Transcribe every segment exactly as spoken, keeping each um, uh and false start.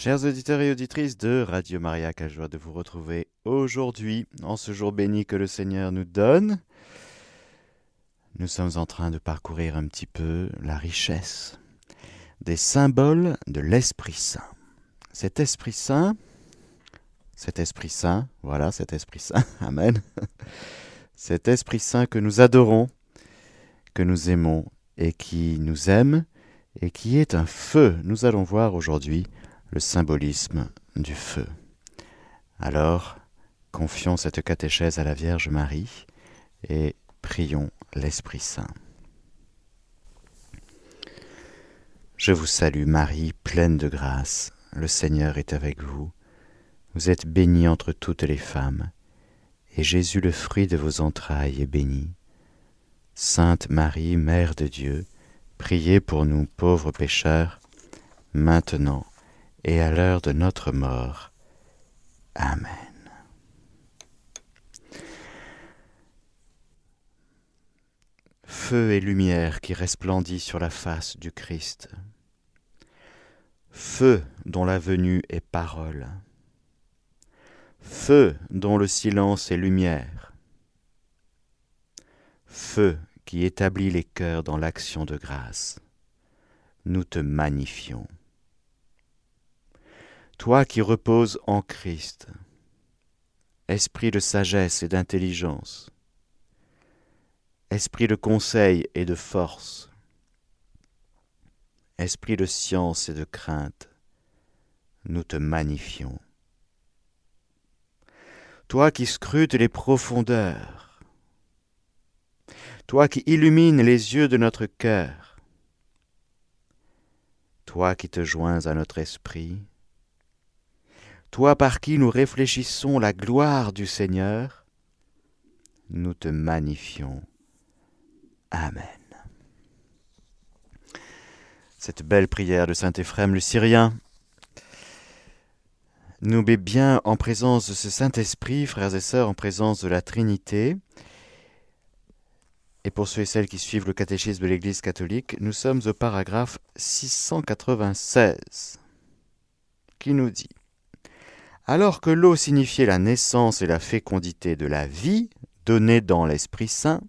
Chers auditeurs et auditrices de Radio Maria, quelle joie de vous retrouver aujourd'hui, en ce jour béni que le Seigneur nous donne. Nous sommes en train de parcourir un petit peu la richesse des symboles de l'Esprit-Saint. Cet Esprit-Saint, cet Esprit-Saint, voilà cet Esprit-Saint, Amen. Cet Esprit-Saint que nous adorons, que nous aimons et qui nous aime et qui est un feu. Nous allons voir aujourd'hui le symbolisme du feu. Alors, confions cette catéchèse à la Vierge Marie et prions l'Esprit Saint. Je vous salue Marie, pleine de grâce, le Seigneur est avec vous. Vous êtes bénie entre toutes les femmes, et Jésus, le fruit de vos entrailles, est béni. Sainte Marie, Mère de Dieu, priez pour nous pauvres pécheurs, maintenant et à l'heure de notre mort. Amen. Feu et lumière qui resplendit sur la face du Christ. Feu dont la venue est parole. Feu dont le silence est lumière. Feu qui établit les cœurs dans l'action de grâce. Nous te magnifions. Toi qui reposes en Christ, esprit de sagesse et d'intelligence, esprit de conseil et de force, esprit de science et de crainte, nous te magnifions. Toi qui scrutes les profondeurs, toi qui illumines les yeux de notre cœur, toi qui te joins à notre esprit, toi par qui nous réfléchissons la gloire du Seigneur, nous te magnifions. Amen. Cette belle prière de saint Éprem le Syrien nous met bien en présence de ce Saint-Esprit, frères et sœurs, en présence de la Trinité. Et pour ceux et celles qui suivent le catéchisme de l'Église catholique, nous sommes au paragraphe six cent quatre-vingt-seize, qui nous dit: alors que l'eau signifiait la naissance et la fécondité de la vie donnée dans l'Esprit Saint,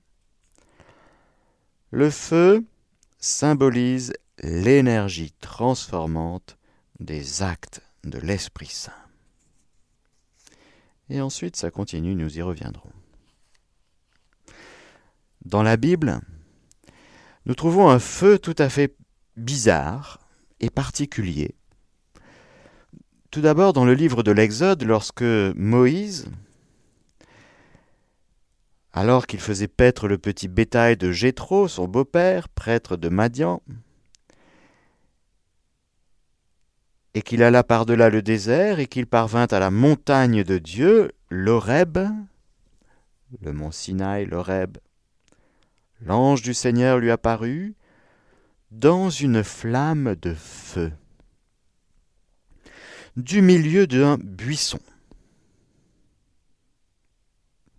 le feu symbolise l'énergie transformante des actes de l'Esprit Saint. Et ensuite, ça continue, nous y reviendrons. Dans la Bible, nous trouvons un feu tout à fait bizarre et particulier. Tout d'abord, dans le livre de l'Exode, lorsque Moïse, alors qu'il faisait paître le petit bétail de Jéthro, son beau-père, prêtre de Madian, et qu'il alla par-delà le désert, et qu'il parvint à la montagne de Dieu, l'Oreb, le mont Sinaï, l'Oreb, l'ange du Seigneur lui apparut dans une flamme de feu, du milieu d'un buisson.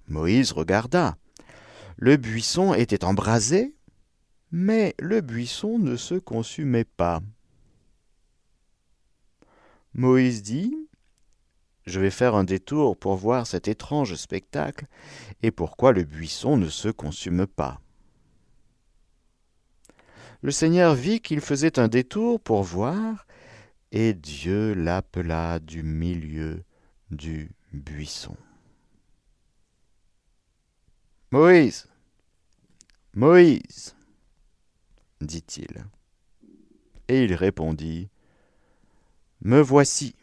Moïse regarda. Le buisson était embrasé, mais le buisson ne se consumait pas. Moïse dit : je vais faire un détour pour voir cet étrange spectacle et pourquoi le buisson ne se consume pas. Le Seigneur vit qu'il faisait un détour pour voir, et Dieu l'appela du milieu du buisson. Moïse, Moïse, dit-il. Et il répondit, me voici.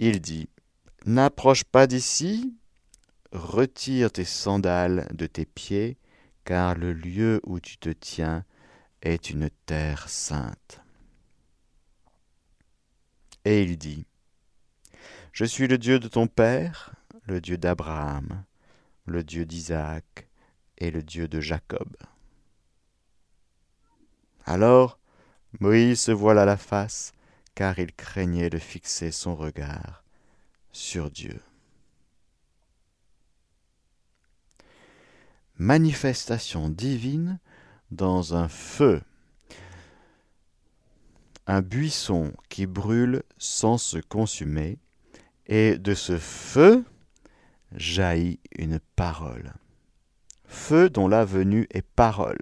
Il dit, n'approche pas d'ici, retire tes sandales de tes pieds, car le lieu où tu te tiens est une terre sainte. Et il dit, « Je suis le Dieu de ton père, le Dieu d'Abraham, le Dieu d'Isaac et le Dieu de Jacob. » Alors Moïse se voila la face, car il craignait de fixer son regard sur Dieu. Manifestation divine dans un feu. un buisson qui brûle sans se consumer, et de ce feu jaillit une parole. Feu dont la venue est parole.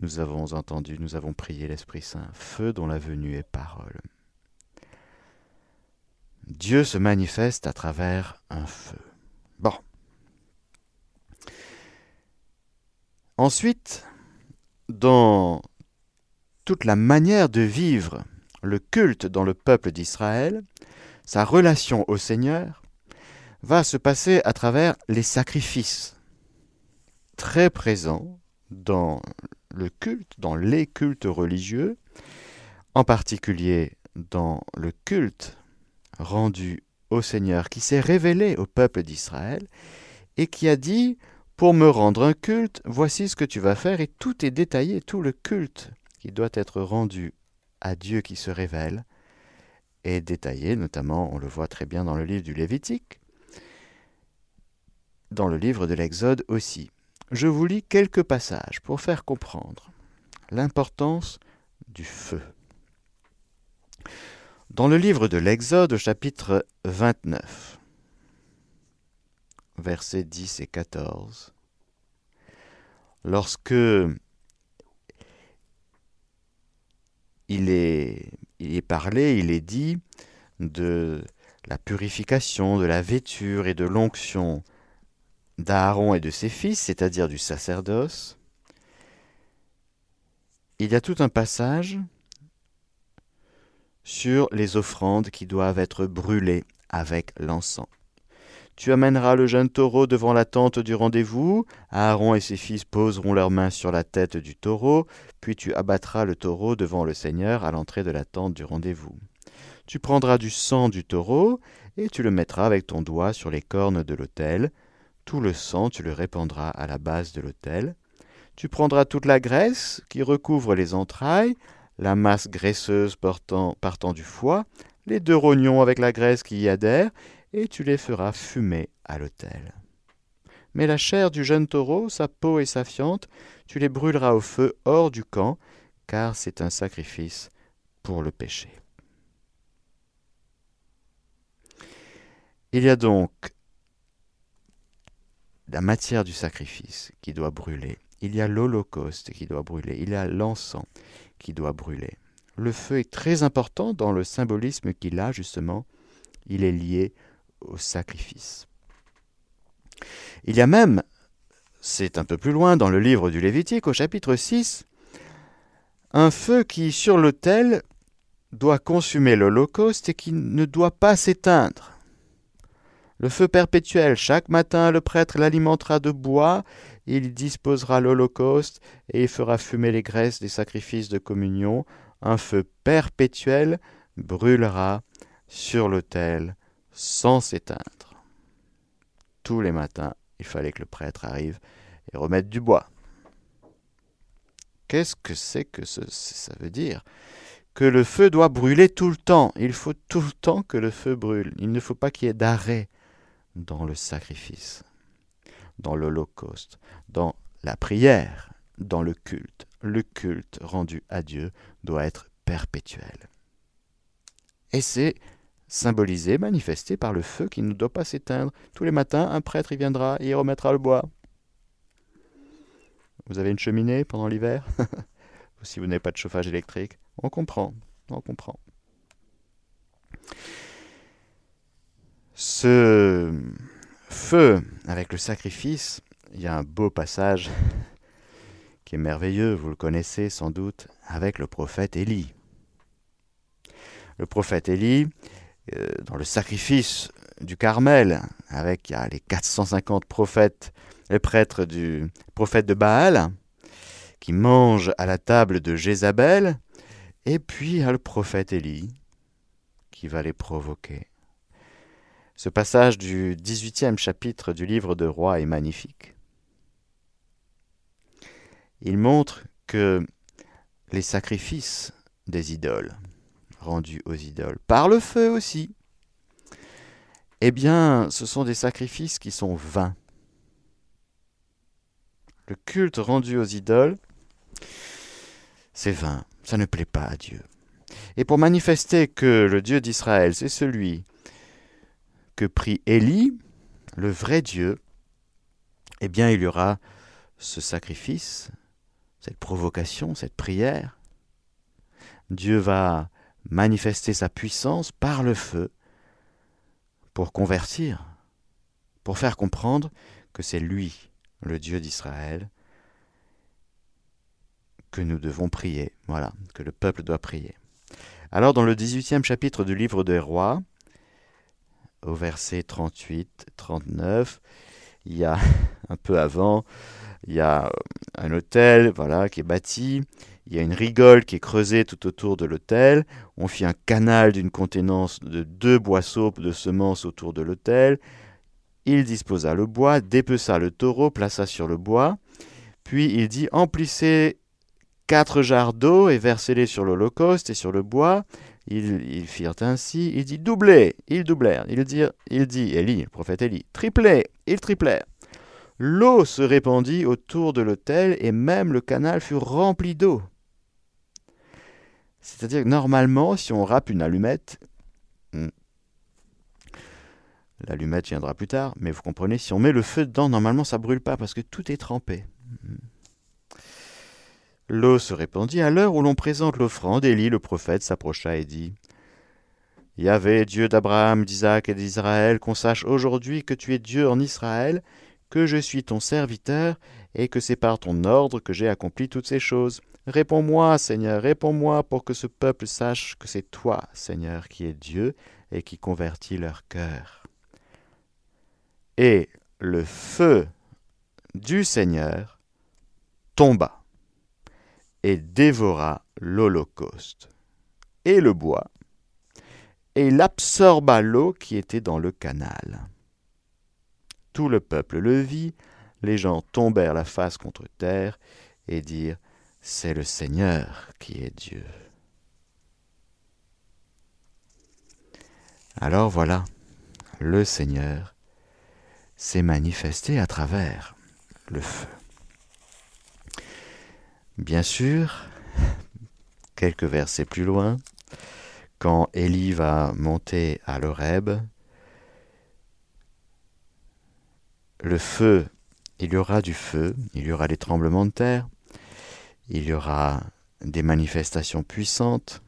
Nous avons entendu, nous avons prié l'Esprit-Saint. Feu dont la venue est parole. Dieu se manifeste à travers un feu. Bon. Ensuite, dans toute la manière de vivre le culte dans le peuple d'Israël, sa relation au Seigneur va se passer à travers les sacrifices, très présents dans le culte, dans les cultes religieux, en particulier dans le culte rendu au Seigneur, qui s'est révélé au peuple d'Israël et qui a dit « Pour me rendre un culte, voici ce que tu vas faire » et tout est détaillé, tout le culte qui doit être rendu à Dieu qui se révèle est détaillé, notamment on le voit très bien dans le livre du Lévitique, dans le livre de l'Exode aussi. Je vous lis quelques passages pour faire comprendre l'importance du feu. Dans le livre de l'Exode, au chapitre vingt-neuf, versets dix et quatorze, lorsque il est, il est parlé, il est dit de la purification, de la vêture et de l'onction d'Aaron et de ses fils, c'est-à-dire du sacerdoce, il y a tout un passage sur les offrandes qui doivent être brûlées avec l'encens. Tu amèneras le jeune taureau devant la tente du rendez-vous, Aaron et ses fils poseront leurs mains sur la tête du taureau, puis tu abattras le taureau devant le Seigneur à l'entrée de la tente du rendez-vous. Tu prendras du sang du taureau et tu le mettras avec ton doigt sur les cornes de l'autel. Tout le sang, tu le répandras à la base de l'autel. Tu prendras toute la graisse qui recouvre les entrailles, la masse graisseuse partant, partant du foie, les deux rognons avec la graisse qui y adhère, et tu les feras fumer à l'autel. Mais la chair du jeune taureau, sa peau et sa fiente, tu les brûleras au feu hors du camp, car c'est un sacrifice pour le péché. Il y a donc la matière du sacrifice qui doit brûler, il y a l'holocauste qui doit brûler, il y a l'encens qui doit brûler. Le feu est très important dans le symbolisme qu'il a justement, il est lié au sacrifice. Il y a même, c'est un peu plus loin dans le livre du Lévitique, au chapitre six, un feu qui sur l'autel doit consumer l'holocauste et qui ne doit pas s'éteindre. Le feu perpétuel, chaque matin le prêtre l'alimentera de bois, il disposera l'holocauste et il fera fumer les graisses des sacrifices de communion. Un feu perpétuel brûlera sur l'autel sans s'éteindre. Tous les matins, il fallait que le prêtre arrive et remette du bois. Qu'est-ce que c'est que ce, ça veut dire ? Que le feu doit brûler tout le temps. Il faut tout le temps que le feu brûle. Il ne faut pas qu'il y ait d'arrêt dans le sacrifice, dans l'holocauste, dans la prière, dans le culte. Le culte rendu à Dieu doit être perpétuel. Et c'est symbolisé, manifesté par le feu qui ne doit pas s'éteindre. Tous les matins, un prêtre y viendra et y remettra le bois. Vous avez une cheminée pendant l'hiver ? Ou si vous n'avez pas de chauffage électrique, on comprend, on comprend. Ce feu avec le sacrifice, il y a un beau passage qui est merveilleux, vous le connaissez sans doute, avec le prophète Élie. Le prophète Élie, dans le sacrifice du Carmel, avec il y a les quatre cent cinquante prophètes, les prêtres du prophète de Baal, qui mange à la table de Jézabel, et puis il y a le prophète Élie qui va les provoquer. Ce passage du dix-huitième chapitre du livre de Rois est magnifique. Il montre que les sacrifices des idoles, rendus aux idoles, par le feu aussi, eh bien, ce sont des sacrifices qui sont vains. Le culte rendu aux idoles, c'est vain, ça ne plaît pas à Dieu. Et pour manifester que le Dieu d'Israël, c'est celui que prie Élie, le vrai Dieu, eh bien il y aura ce sacrifice, cette provocation, cette prière. Dieu va manifester sa puissance par le feu pour convertir, pour faire comprendre que c'est lui, le Dieu d'Israël, que nous devons prier, voilà, que le peuple doit prier. Alors dans le dix-huitième chapitre du livre des Rois, au verset trente-huit trente-neuf, il y a un peu avant, il y a un autel, voilà, qui est bâti, il y a une rigole qui est creusée tout autour de l'autel, on fit un canal d'une contenance de deux boisseaux de semences autour de l'autel, il disposa le bois, dépeça le taureau, plaça sur le bois, puis il dit « Emplissez quatre jarres d'eau et versez-les sur l'holocauste et sur le bois. » Ils, ils firent ainsi, il dit « Doublez !» Ils doublèrent. Il dit, il dit Élie, le prophète Élie, « Triplez !» Ils triplèrent. L'eau se répandit autour de l'autel et même le canal fut rempli d'eau. C'est-à-dire que normalement, si on râpe une allumette, l'allumette viendra plus tard, mais vous comprenez, si on met le feu dedans, normalement ça ne brûle pas parce que tout est trempé. L'eau se répandit. À l'heure où l'on présente l'offrande, Élie, le prophète, s'approcha et dit « Yahvé, Dieu d'Abraham, d'Isaac et d'Israël, qu'on sache aujourd'hui que tu es Dieu en Israël, que je suis ton serviteur, et que c'est par ton ordre que j'ai accompli toutes ces choses. Réponds-moi, Seigneur, réponds-moi, pour que ce peuple sache que c'est toi, Seigneur, qui es Dieu, et qui convertis leur cœur. » Et le feu du Seigneur tomba et dévora l'holocauste et le bois, et il absorba l'eau qui était dans le canal. Tout le peuple le vit, les gens tombèrent la face contre terre et dirent « C'est le Seigneur qui est Dieu. » Alors voilà, le Seigneur s'est manifesté à travers le feu. Bien sûr, quelques versets plus loin, quand Élie va monter à l'Oreb, le feu, il y aura du feu, il y aura des tremblements de terre, il y aura des manifestations puissantes.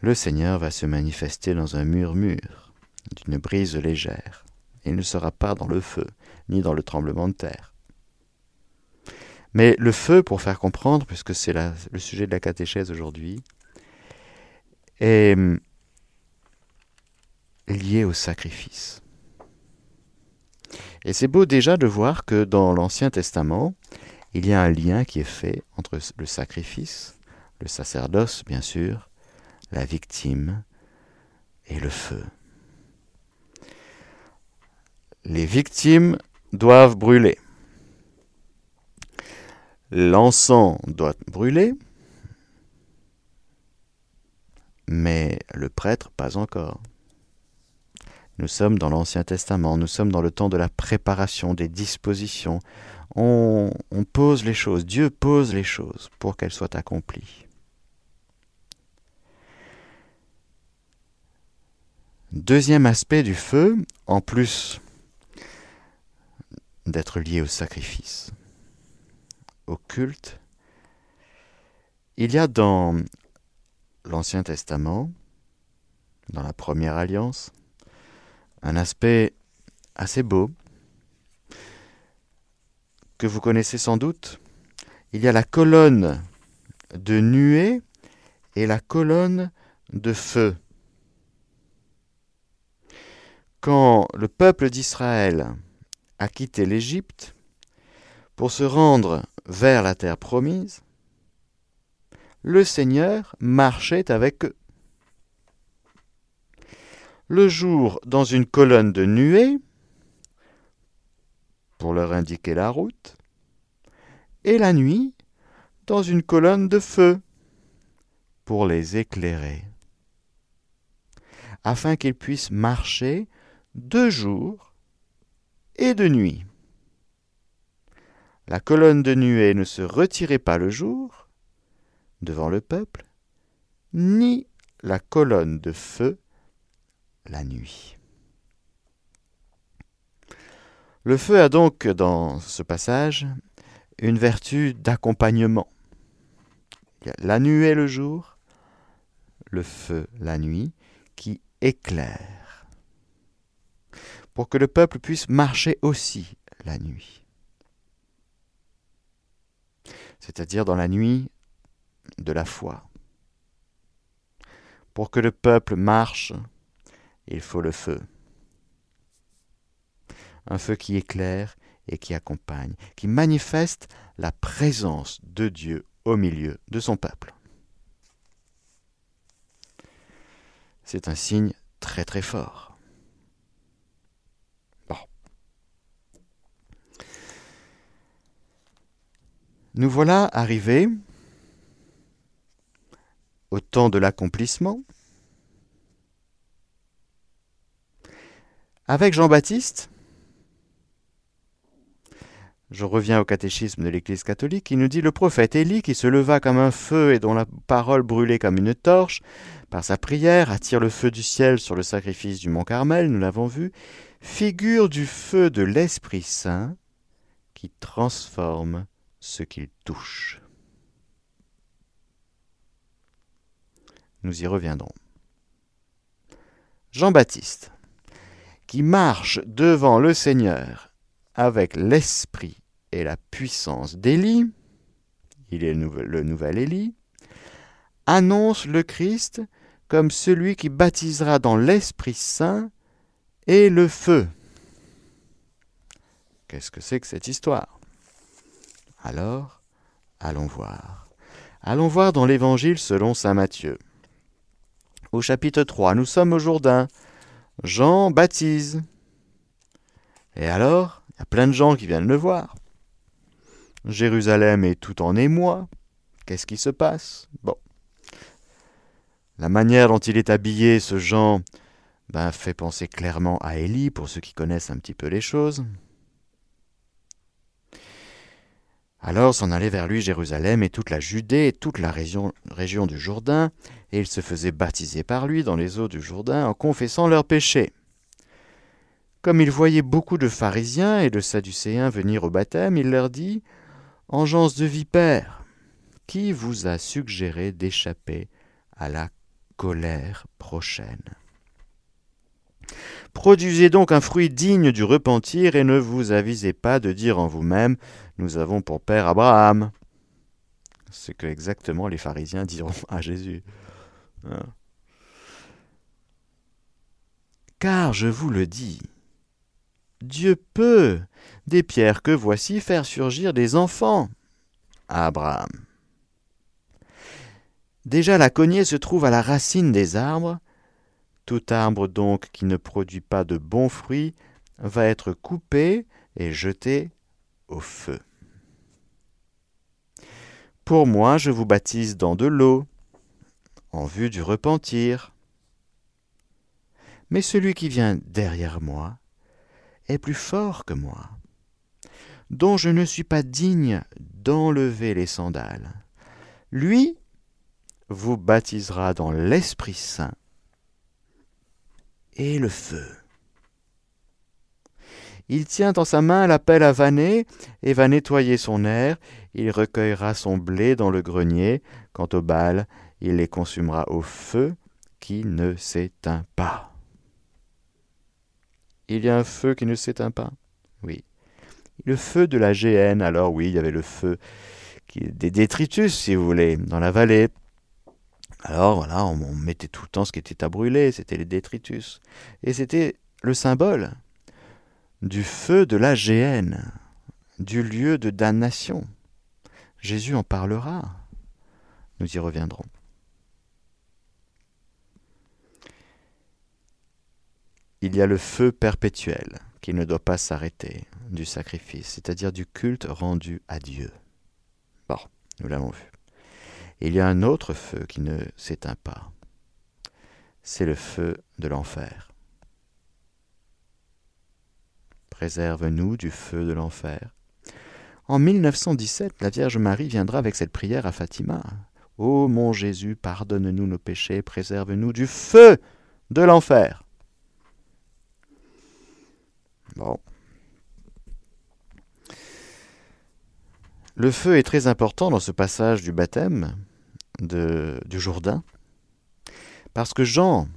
Le Seigneur va se manifester dans un murmure, d'une brise légère. Il ne sera pas dans le feu, ni dans le tremblement de terre. Mais le feu, pour faire comprendre, puisque c'est la, le sujet de la catéchèse aujourd'hui, est lié au sacrifice. Et c'est beau déjà de voir que dans l'Ancien Testament, il y a un lien qui est fait entre le sacrifice, le sacerdoce bien sûr, la victime et le feu. Les victimes doivent brûler. L'encens doit brûler, mais le prêtre, pas encore. Nous sommes dans l'Ancien Testament, nous sommes dans le temps de la préparation, des dispositions. On, on pose les choses, Dieu pose les choses pour qu'elles soient accomplies. Deuxième aspect du feu, en plus d'être lié au sacrifice, au culte, il y a dans l'Ancien Testament, dans la Première Alliance, un aspect assez beau que vous connaissez sans doute. Il y a la colonne de nuée et la colonne de feu. Quand le peuple d'Israël a quitté l'Égypte pour se rendre vers la terre promise, le Seigneur marchait avec eux. Le jour, dans une colonne de nuée, pour leur indiquer la route, et la nuit, dans une colonne de feu, pour les éclairer, afin qu'ils puissent marcher de jour et de nuit. La colonne de nuée ne se retirait pas le jour devant le peuple, ni la colonne de feu la nuit. Le feu a donc, dans ce passage, une vertu d'accompagnement. La nuée le jour, le feu la nuit, qui éclaire, pour que le peuple puisse marcher aussi la nuit. C'est-à-dire dans la nuit de la foi. Pour que le peuple marche, il faut le feu. Un feu qui éclaire et qui accompagne, qui manifeste la présence de Dieu au milieu de son peuple. C'est un signe très très fort. Bon. Nous voilà arrivés au temps de l'accomplissement. Avec Jean-Baptiste, je reviens au catéchisme de l'Église catholique qui nous dit « Le prophète Élie, qui se leva comme un feu et dont la parole brûlait comme une torche, par sa prière attire le feu du ciel sur le sacrifice du mont Carmel, nous l'avons vu, figure du feu de l'Esprit-Saint qui transforme ce qu'il touche. » Nous y reviendrons. Jean-Baptiste, qui marche devant le Seigneur, avec l'esprit et la puissance d'Élie, il est le nouvel Élie, annonce le Christ comme celui qui baptisera dans l'Esprit-Saint et le feu. Qu'est-ce que c'est que cette histoire? Alors, allons voir. Allons voir dans l'Évangile selon saint Matthieu. Au chapitre trois, nous sommes au Jourdain. Jean baptise. Et alors ? Il y a plein de gens qui viennent le voir. Jérusalem est tout en émoi. Qu'est-ce qui se passe? Bon. La manière dont il est habillé, ce Jean, ben, fait penser clairement à Élie, pour ceux qui connaissent un petit peu les choses. Alors s'en allait vers lui Jérusalem et toute la Judée, et toute la région, région du Jourdain, et ils se faisaient baptiser par lui dans les eaux du Jourdain en confessant leurs péchés. Comme il voyait beaucoup de pharisiens et de sadducéens venir au baptême, il leur dit « Engeance de vipères, qui vous a suggéré d'échapper à la colère prochaine? Produisez donc un fruit digne du repentir et ne vous avisez pas de dire en vous-même « Nous avons pour père Abraham ». Ce que exactement les pharisiens diront à Jésus. « Car je vous le dis, Dieu peut, des pierres que voici, faire surgir des enfants à Abraham. Déjà la cognée se trouve à la racine des arbres. Tout arbre donc qui ne produit pas de bons fruits va être coupé et jeté au feu. Pour moi, je vous baptise dans de l'eau, en vue du repentir. Mais celui qui vient derrière moi est plus fort que moi, dont je ne suis pas digne d'enlever les sandales. Lui vous baptisera dans l'Esprit-Saint et le feu. Il tient en sa main la pelle à vanner et va nettoyer son aire. Il recueillera son blé dans le grenier. Quant aux balles, il les consumera au feu qui ne s'éteint pas. » Il y a un feu qui ne s'éteint pas. Oui. Le feu de la géhenne. Alors oui, il y avait le feu qui, des détritus, si vous voulez, dans la vallée. Alors voilà, on, on mettait tout le temps ce qui était à brûler, c'était les détritus. Et c'était le symbole du feu de la géhenne, du lieu de damnation. Jésus en parlera. Nous y reviendrons. Il y a le feu perpétuel qui ne doit pas s'arrêter du sacrifice, c'est-à-dire du culte rendu à Dieu. Bon, nous l'avons vu. Il y a un autre feu qui ne s'éteint pas. C'est le feu de l'enfer. Préserve-nous du feu de l'enfer. En mille neuf cent dix-sept, la Vierge Marie viendra avec cette prière à Fatima. Ô mon Jésus, pardonne-nous nos péchés, préserve-nous du feu de l'enfer. Bon. Le feu est très important dans ce passage du baptême de, du Jourdain, parce que Jean,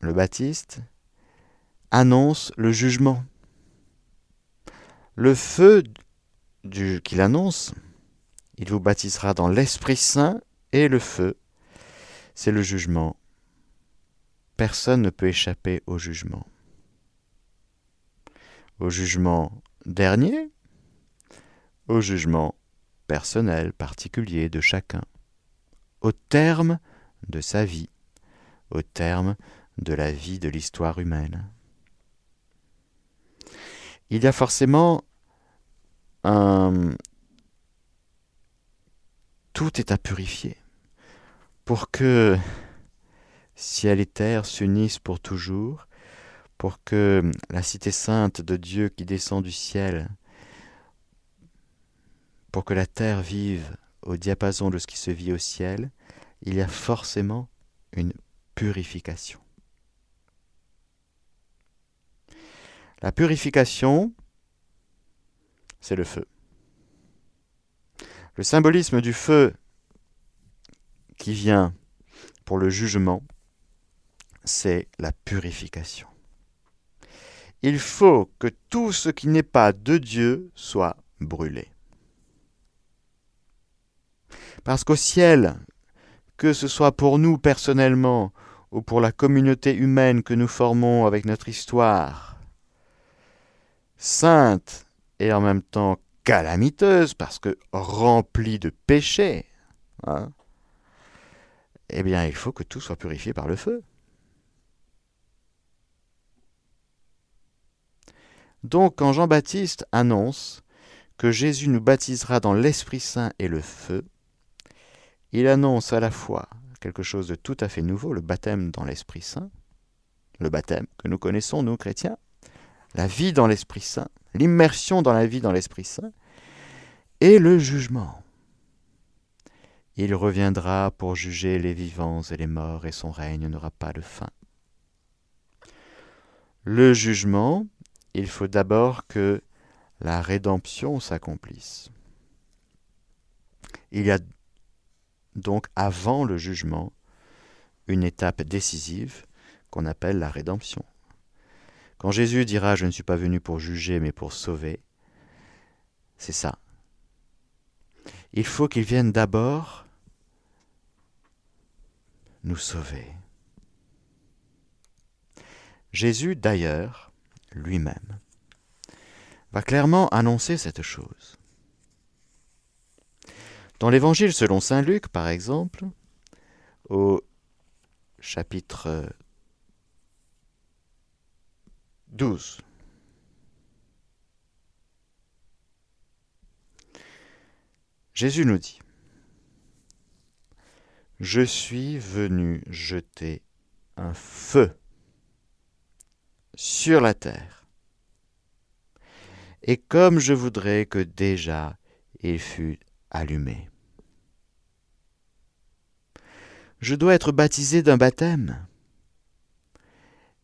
le Baptiste, annonce le jugement. Le feu qu'il annonce, il vous baptisera dans l'Esprit-Saint et le feu, c'est le jugement. Personne ne peut échapper au jugement. Au jugement dernier, au jugement personnel, particulier de chacun, au terme de sa vie, au terme de la vie de l'histoire humaine. Il y a forcément un... Tout est à purifier pour que ciel et terre s'unissent pour toujours, pour que la cité sainte de Dieu qui descend du ciel, pour que la terre vive au diapason de ce qui se vit au ciel, il y a forcément une purification. La purification, c'est le feu. Le symbolisme du feu qui vient pour le jugement, c'est la purification. Il faut que tout ce qui n'est pas de Dieu soit brûlé. Parce qu'au ciel, que ce soit pour nous personnellement ou pour la communauté humaine que nous formons avec notre histoire, sainte et en même temps calamiteuse, parce que remplie de péchés, hein, eh bien il faut que tout soit purifié par le feu. Donc quand Jean-Baptiste annonce que Jésus nous baptisera dans l'Esprit-Saint et le feu, il annonce à la fois quelque chose de tout à fait nouveau, le baptême dans l'Esprit-Saint, le baptême que nous connaissons, nous chrétiens, la vie dans l'Esprit-Saint, l'immersion dans la vie dans l'Esprit-Saint, et le jugement. Il reviendra pour juger les vivants et les morts, et son règne n'aura pas de fin. Le jugement, il faut d'abord que la rédemption s'accomplisse. Il y a donc avant le jugement une étape décisive qu'on appelle la rédemption. Quand Jésus dira « Je ne suis pas venu pour juger, mais pour sauver », c'est ça. Il faut qu'il vienne d'abord nous sauver. Jésus, d'ailleurs, lui-même, va clairement annoncer cette chose. Dans l'Évangile selon saint Luc, par exemple, au chapitre douze, Jésus nous dit « Je suis venu jeter un feu sur la terre, et comme je voudrais que déjà il fût allumé. Je dois être baptisé d'un baptême. »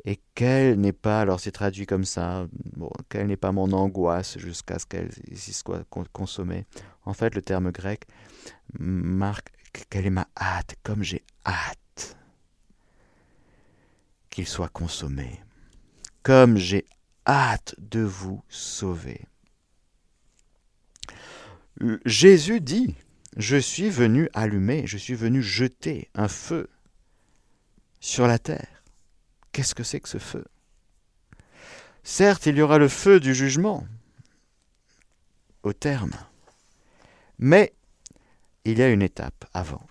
Et quelle n'est pas, alors c'est traduit comme ça, bon, quelle n'est pas mon angoisse jusqu'à ce qu'elle soit consommée. En fait, le terme grec marque quelle est ma hâte, comme j'ai hâte qu'il soit consommé. Comme j'ai hâte de vous sauver. Jésus dit, je suis venu allumer, je suis venu jeter un feu sur la terre. Qu'est-ce que c'est que ce feu? Certes, il y aura le feu du jugement, au terme, mais il y a une étape avant.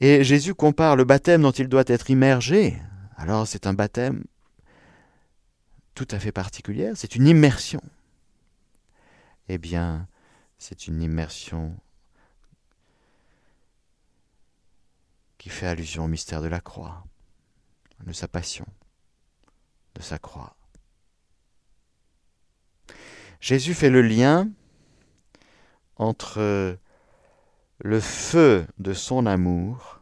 Et Jésus compare le baptême dont il doit être immergé, alors c'est un baptême tout à fait particulier, c'est une immersion. Eh bien, c'est une immersion qui fait allusion au mystère de la croix, de sa passion, de sa croix. Jésus fait le lien entre le feu de son amour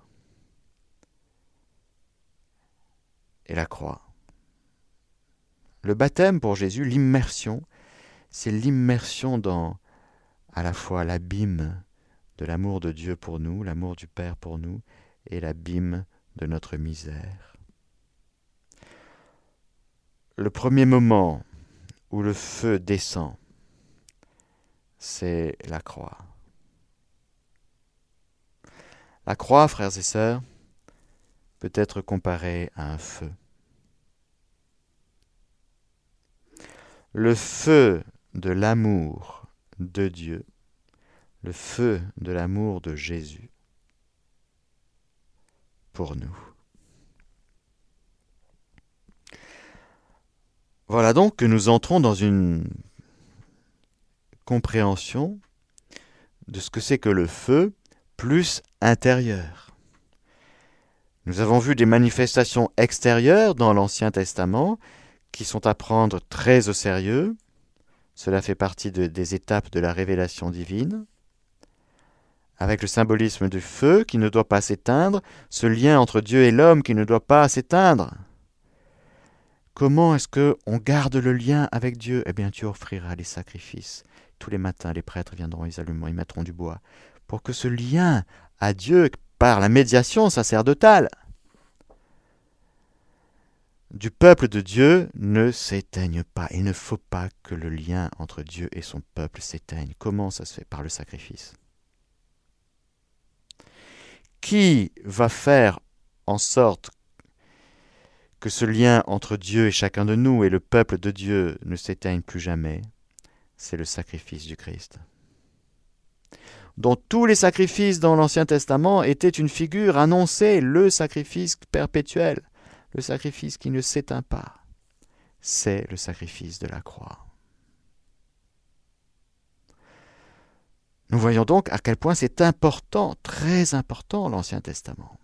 et la croix. Le baptême pour Jésus, l'immersion, c'est l'immersion dans à la fois l'abîme de l'amour de Dieu pour nous, l'amour du Père pour nous, et l'abîme de notre misère. Le premier moment où le feu descend, c'est la croix. La croix, frères et sœurs, peut être comparée à un feu. Le feu de l'amour de Dieu, le feu de l'amour de Jésus pour nous. Voilà donc que nous entrons dans une compréhension de ce que c'est que le feu plus intérieur. Nous avons vu des manifestations extérieures dans l'Ancien Testament qui sont à prendre très au sérieux. Cela fait partie de, des étapes de la révélation divine. Avec le symbolisme du feu qui ne doit pas s'éteindre, ce lien entre Dieu et l'homme qui ne doit pas s'éteindre. Comment est-ce qu'on garde le lien avec Dieu? Eh bien, tu offriras les sacrifices. Tous les matins, les prêtres viendront, ils allumeront, ils mettront du bois. Pour que ce lien à Dieu, par la médiation sacerdotale, du peuple de Dieu ne s'éteigne pas. Il ne faut pas que le lien entre Dieu et son peuple s'éteigne. Comment ça se fait? Par le sacrifice. Qui va faire en sorte que ce lien entre Dieu et chacun de nous et le peuple de Dieu ne s'éteigne plus jamais? C'est le sacrifice du Christ, dont tous les sacrifices dans l'Ancien Testament étaient une figure annoncée, le sacrifice perpétuel, le sacrifice qui ne s'éteint pas. C'est le sacrifice de la croix. Nous voyons donc à quel point c'est important, très important, l'Ancien Testament.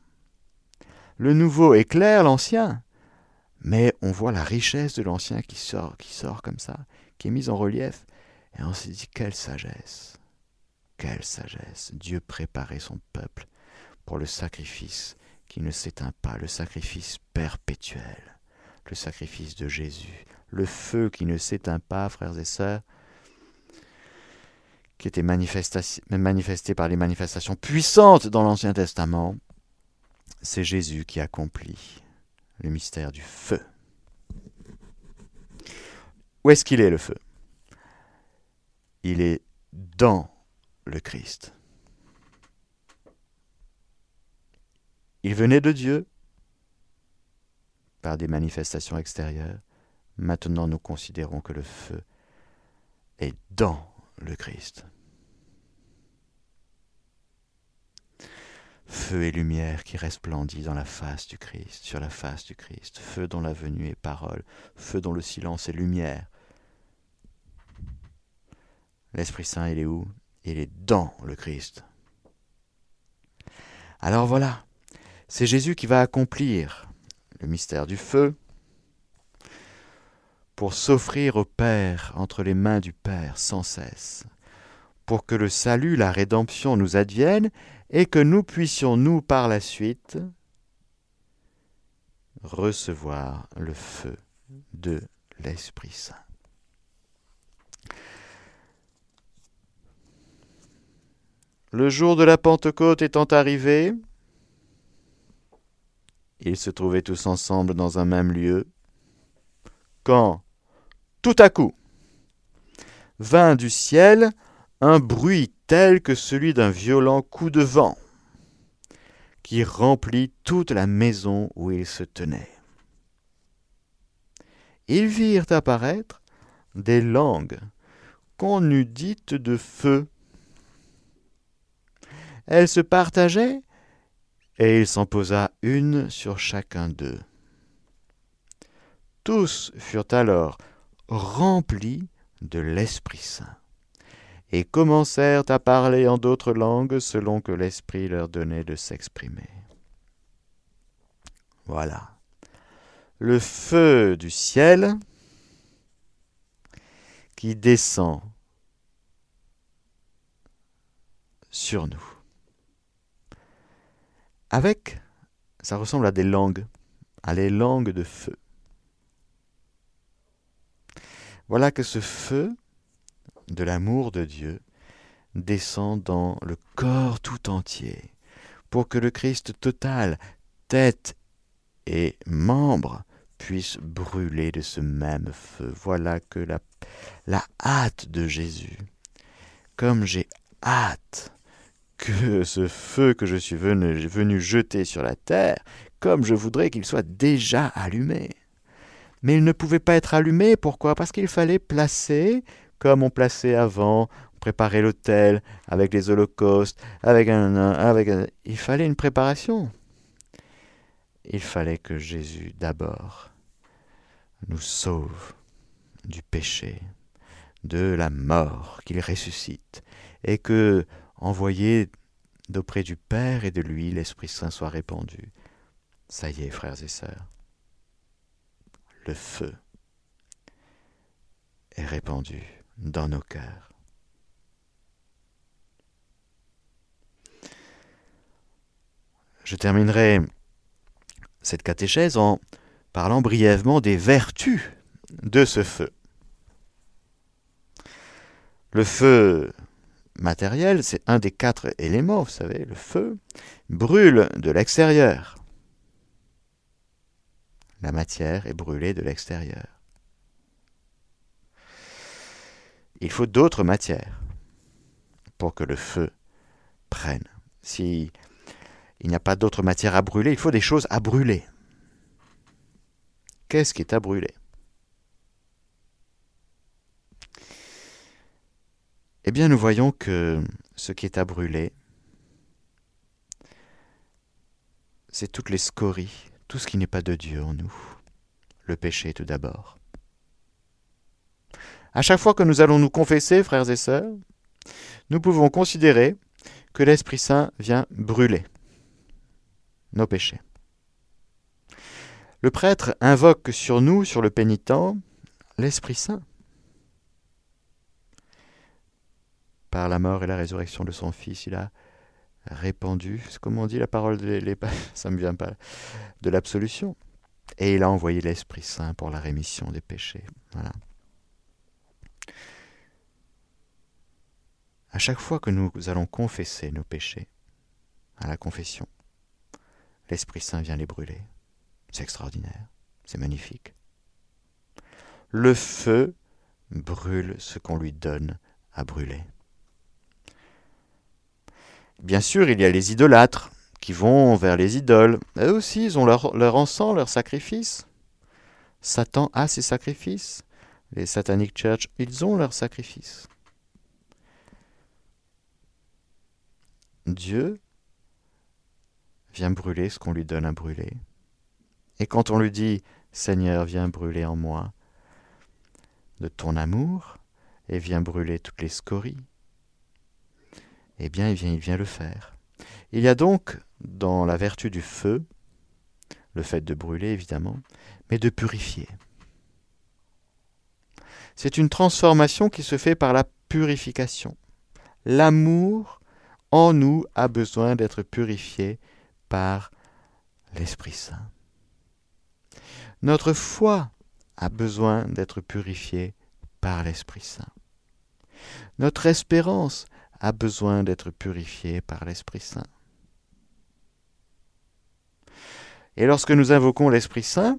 Le Nouveau éclaire l'Ancien, mais on voit la richesse de l'Ancien qui sort, qui sort comme ça, qui est mise en relief, et on se dit quelle sagesse, quelle sagesse. Dieu préparait son peuple pour le sacrifice qui ne s'éteint pas, le sacrifice perpétuel, le sacrifice de Jésus, le feu qui ne s'éteint pas, frères et sœurs, qui était manifesté par les manifestations puissantes dans l'Ancien Testament. C'est Jésus qui accomplit le mystère du feu. Où est-ce qu'il est, le feu? Il est dans le Christ. Il venait de Dieu par des manifestations extérieures. Maintenant, nous considérons que le feu est dans le Christ. Feu et lumière qui resplendit dans la face du Christ, sur la face du Christ. Feu dont la venue est parole, feu dont le silence est lumière. L'Esprit-Saint, il est où? Il est dans le Christ. Alors voilà, c'est Jésus qui va accomplir le mystère du feu pour s'offrir au Père, entre les mains du Père, sans cesse, pour que le salut, la rédemption nous advienne et que nous puissions, nous, par la suite, recevoir le feu de l'Esprit-Saint. Le jour de la Pentecôte étant arrivé, ils se trouvaient tous ensemble dans un même lieu, quand, tout à coup, vint du ciel un bruit tel que celui d'un violent coup de vent, qui remplit toute la maison où ils se tenaient. Ils virent apparaître des langues qu'on eût dites de feu. Elles se partageaient, et il s'en posa une sur chacun d'eux. Tous furent alors remplis de l'Esprit-Saint, et commencèrent à parler en d'autres langues selon que l'Esprit leur donnait de s'exprimer. Voilà. Le feu du ciel qui descend sur nous. Avec, ça ressemble à des langues, à les langues de feu. Voilà que ce feu de l'amour de Dieu descend dans le corps tout entier, pour que le Christ total, tête et membres, puisse brûler de ce même feu. Voilà que la, la hâte de Jésus, comme j'ai hâte que ce feu que je suis venu, venu jeter sur la terre, comme je voudrais qu'il soit déjà allumé. Mais il ne pouvait pas être allumé, pourquoi? Parce qu'il fallait placer, comme on plaçait avant, on préparait l'autel avec les holocaustes, avec un, avec un, il fallait une préparation. Il fallait que Jésus, d'abord, nous sauve du péché, de la mort, qu'il ressuscite, et que, envoyé d'auprès du Père et de lui, l'Esprit-Saint soit répandu. Ça y est, frères et sœurs, le feu est répandu dans nos cœurs. Je terminerai cette catéchèse en parlant brièvement des vertus de ce feu. Le feu matériel, c'est un des quatre éléments, vous savez, le feu brûle de l'extérieur. La matière est brûlée de l'extérieur. Il faut d'autres matières pour que le feu prenne. Si il n'y a pas d'autres matières à brûler, il faut des choses à brûler. Qu'est-ce qui est à brûler? Eh bien, nous voyons que ce qui est à brûler, c'est toutes les scories, tout ce qui n'est pas de Dieu en nous. Le péché tout d'abord. À chaque fois que nous allons nous confesser, frères et sœurs, nous pouvons considérer que l'Esprit-Saint vient brûler nos péchés. Le prêtre invoque sur nous, sur le pénitent, l'Esprit-Saint. Par la mort et la résurrection de son Fils, il a répandu, comment on dit la parole de les, ça me vient pas, de l'absolution. Et il a envoyé l'Esprit Saint pour la rémission des péchés. Voilà. À chaque fois que nous allons confesser nos péchés, à la confession, l'Esprit Saint vient les brûler. C'est extraordinaire, c'est magnifique. Le feu brûle ce qu'on lui donne à brûler. Bien sûr, il y a les idolâtres qui vont vers les idoles. Eux aussi, ils ont leur, leur encens, leur sacrifice. Satan a ses sacrifices. Les Satanic Church, ils ont leurs sacrifices. Dieu vient brûler ce qu'on lui donne à brûler. Et quand on lui dit « Seigneur, viens brûler en moi de ton amour et viens brûler toutes les scories », eh bien, il vient, il vient le faire. Il y a donc, dans la vertu du feu, le fait de brûler, évidemment, mais de purifier. C'est une transformation qui se fait par la purification. L'amour, en nous, a besoin d'être purifié par l'Esprit-Saint. Notre foi a besoin d'être purifiée par l'Esprit-Saint. Notre espérance a besoin d'être purifié par l'Esprit-Saint. Et lorsque nous invoquons l'Esprit-Saint,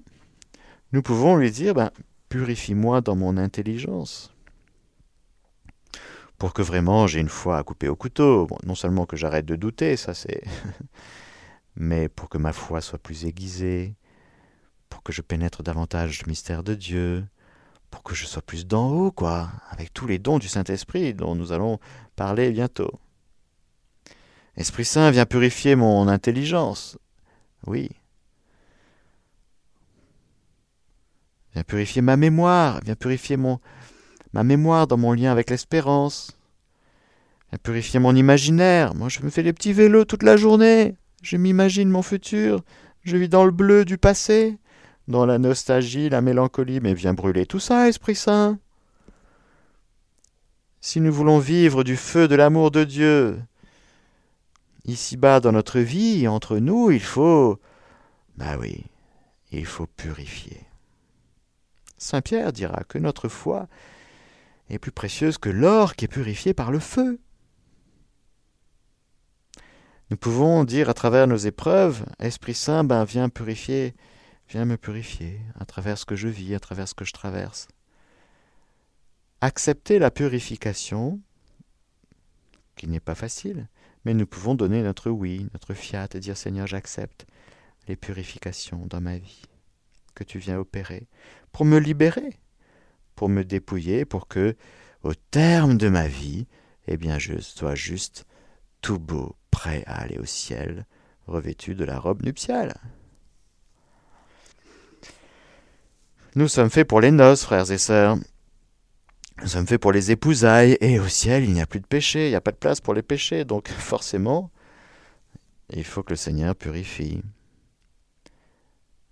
nous pouvons lui dire ben, « Purifie-moi dans mon intelligence » pour que vraiment j'ai une foi à couper au couteau. Bon, non seulement que j'arrête de douter, ça c'est... mais pour que ma foi soit plus aiguisée, pour que je pénètre davantage le mystère de Dieu, pour que je sois plus d'en haut, quoi, avec tous les dons du Saint-Esprit dont nous allons parler bientôt. Esprit-Saint vient purifier mon intelligence. Oui. Vient purifier ma mémoire, vient purifier mon, ma mémoire dans mon lien avec l'espérance. Vient purifier mon imaginaire. Moi, je me fais des petits vélos toute la journée. Je m'imagine mon futur. Je vis dans le bleu du passé, dans la nostalgie, la mélancolie, mais viens brûler tout ça, Esprit-Saint. Si nous voulons vivre du feu de l'amour de Dieu, ici-bas dans notre vie, entre nous, il faut... Ben oui, il faut purifier. Saint Pierre dira que notre foi est plus précieuse que l'or qui est purifié par le feu. Nous pouvons dire à travers nos épreuves, Esprit-Saint, ben, viens purifier, viens me purifier à travers ce que je vis, à travers ce que je traverse. Accepter la purification, qui n'est pas facile, mais nous pouvons donner notre oui, notre fiat et dire, Seigneur, j'accepte les purifications dans ma vie que tu viens opérer pour me libérer, pour me dépouiller, pour que, au terme de ma vie, eh bien, je sois juste tout beau, prêt à aller au ciel, revêtu de la robe nuptiale. Nous sommes faits pour les noces, frères et sœurs. Nous sommes faits pour les épousailles, et au ciel, il n'y a plus de péché, il n'y a pas de place pour les péchés, donc forcément, il faut que le Seigneur purifie.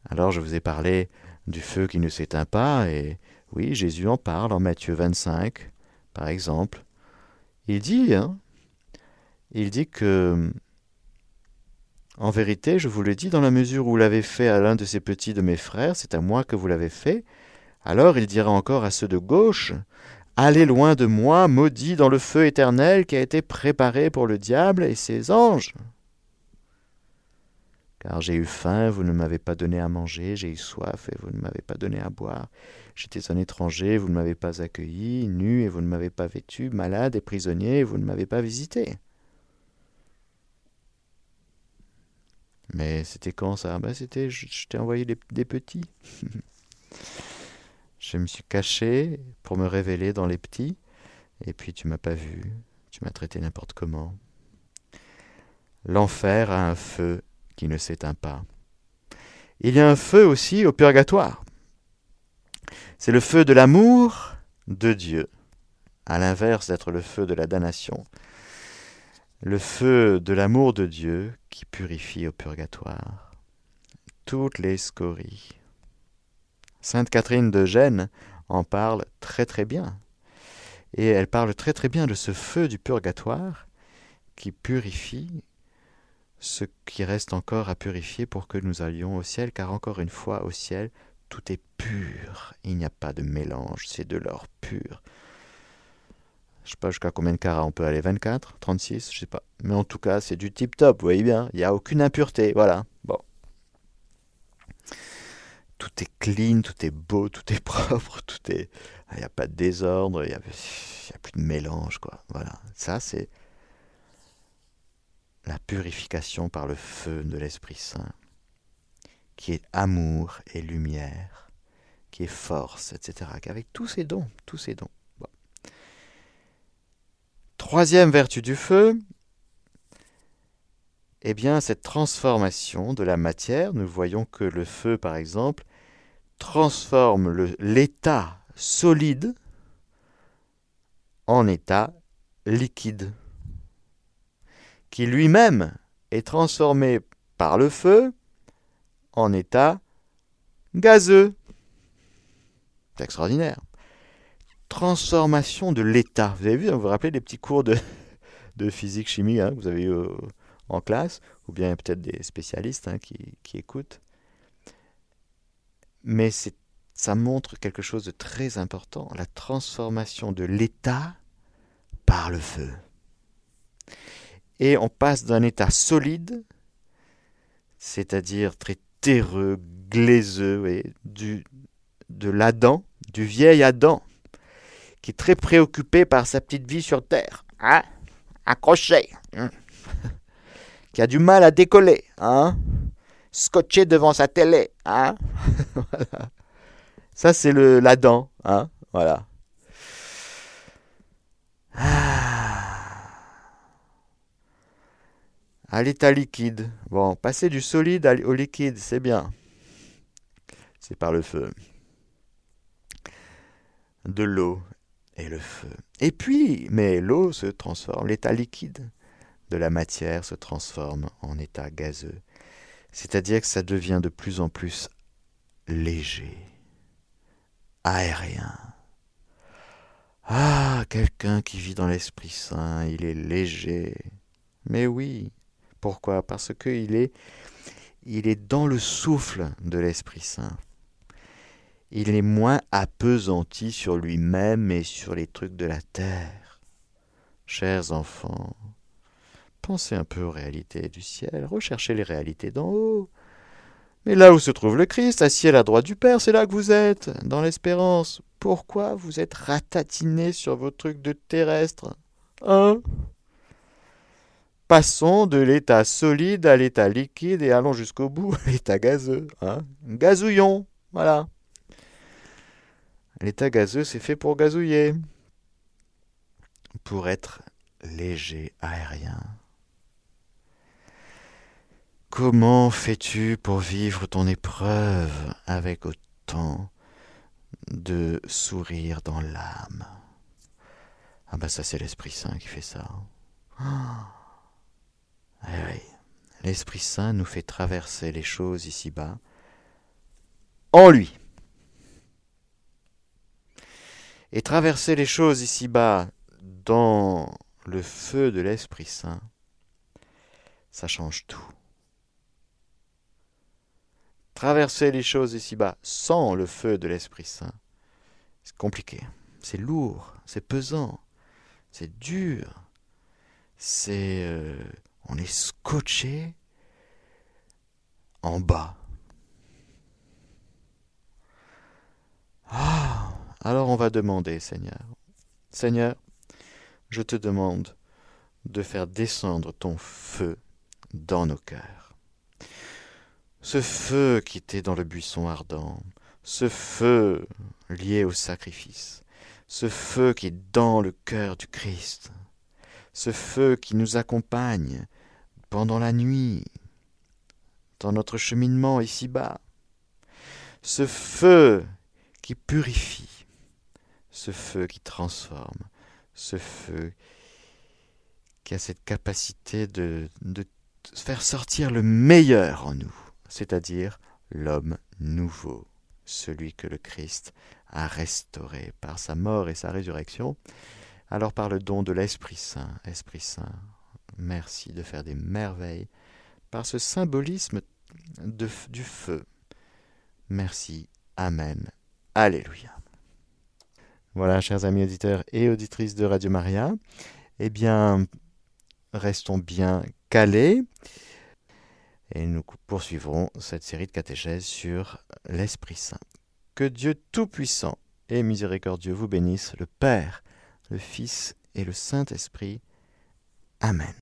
Alors je vous ai parlé du feu qui ne s'éteint pas, et oui, Jésus en parle en Matthieu vingt-cinq, par exemple. Il dit... Hein, Il dit que, en vérité, je vous le dis, dans la mesure où vous l'avez fait à l'un de ces petits de mes frères, c'est à moi que vous l'avez fait. Alors il dira encore à ceux de gauche, allez loin de moi, maudits dans le feu éternel qui a été préparé pour le diable et ses anges. Car j'ai eu faim, vous ne m'avez pas donné à manger, j'ai eu soif et vous ne m'avez pas donné à boire. J'étais un étranger, vous ne m'avez pas accueilli, nu et vous ne m'avez pas vêtu, malade et prisonnier et vous ne m'avez pas visité. Mais c'était quand ça? Ben c'était, je, je t'ai envoyé des, des petits. Je me suis caché pour me révéler dans les petits. Et puis tu m'as pas vu. Tu m'as traité n'importe comment. L'enfer a un feu qui ne s'éteint pas. Il y a un feu aussi au purgatoire. C'est le feu de l'amour de Dieu. À l'inverse d'être le feu de la damnation. Le feu de l'amour de Dieu qui purifie au purgatoire toutes les scories. Sainte Catherine de Gênes en parle très très bien. Et elle parle très très bien de ce feu du purgatoire qui purifie ce qui reste encore à purifier pour que nous allions au ciel. Car encore une fois, au ciel, tout est pur. Il n'y a pas de mélange, c'est de l'or pur. Je ne sais pas jusqu'à combien de carats on peut aller, vingt-quatre, trente-six, je ne sais pas. Mais en tout cas, c'est du tip-top, vous voyez bien. Il n'y a aucune impureté, voilà. Bon. Tout est clean, tout est beau, tout est propre, tout est... Il n'y a pas de désordre, il n'y a... a plus de mélange, quoi. Voilà, ça c'est la purification par le feu de l'Esprit-Saint, qui est amour et lumière, qui est force, et cetera. Avec tous ses dons, tous ses dons. Troisième vertu du feu, eh bien, cette transformation de la matière. Nous voyons que le feu, par exemple, transforme le, l'état solide en état liquide, qui lui-même est transformé par le feu en état gazeux. C'est extraordinaire. Transformation de l'état. Vous avez vu, vous vous rappelez des petits cours de, de physique, chimie hein, que vous avez eu en classe, ou bien peut-être des spécialistes hein, qui, qui écoutent. Mais c'est, ça montre quelque chose de très important, la transformation de l'état par le feu. Et on passe d'un état solide, c'est-à-dire très terreux, glaiseux, vous voyez, du, de l'Adam, du vieil Adam, qui est très préoccupé par sa petite vie sur Terre, hein, accroché, hein qui a du mal à décoller, hein, scotché devant sa télé, hein, voilà. Ça c'est le l'Adam, hein, voilà. À l'état liquide, bon, passer du solide au liquide, c'est bien, c'est par le feu, de l'eau. Et le feu. Et puis, mais l'eau se transforme, l'état liquide de la matière se transforme en état gazeux. C'est-à-dire que ça devient de plus en plus léger, aérien. Ah, quelqu'un qui vit dans l'Esprit-Saint, il est léger. Mais oui, Pourquoi? Parce qu'il est, il est dans le souffle de l'Esprit-Saint. Il est moins appesanti sur lui-même et sur les trucs de la terre. Chers enfants, pensez un peu aux réalités du ciel, recherchez les réalités d'en haut. Mais là où se trouve le Christ, assis à la droite du Père, c'est là que vous êtes, dans l'espérance. Pourquoi vous êtes ratatinés sur vos trucs de terrestre? Hein? Passons de l'état solide à l'état liquide et allons jusqu'au bout, l'état gazeux. Hein? Gazouillons, voilà. L'état gazeux, c'est fait pour gazouiller, pour être léger, aérien. Comment fais-tu pour vivre ton épreuve avec autant de sourire dans l'âme? Ah ben ça, c'est l'Esprit-Saint qui fait ça. Ah oui, l'Esprit-Saint nous fait traverser les choses ici-bas en lui. Et traverser les choses ici-bas dans le feu de l'Esprit-Saint, ça change tout. Traverser les choses ici-bas sans le feu de l'Esprit-Saint, c'est compliqué, c'est lourd, c'est pesant, c'est dur, c'est, euh, on est scotché en bas. Ah! Alors on va demander, Seigneur, Seigneur, je te demande de faire descendre ton feu dans nos cœurs. Ce feu qui était dans le buisson ardent, ce feu lié au sacrifice, ce feu qui est dans le cœur du Christ, ce feu qui nous accompagne pendant la nuit, dans notre cheminement ici-bas, ce feu qui purifie, ce feu qui transforme, ce feu qui a cette capacité de, de faire sortir le meilleur en nous, c'est-à-dire l'homme nouveau, celui que le Christ a restauré par sa mort et sa résurrection, alors par le don de l'Esprit-Saint. Esprit-Saint, merci de faire des merveilles par ce symbolisme de, du feu. Merci, amen, alléluia. Voilà, chers amis auditeurs et auditrices de Radio Maria, eh bien, restons bien calés et nous poursuivrons cette série de catéchèses sur l'Esprit-Saint. Que Dieu Tout-Puissant et Miséricordieux vous bénisse, le Père, le Fils et le Saint-Esprit. Amen.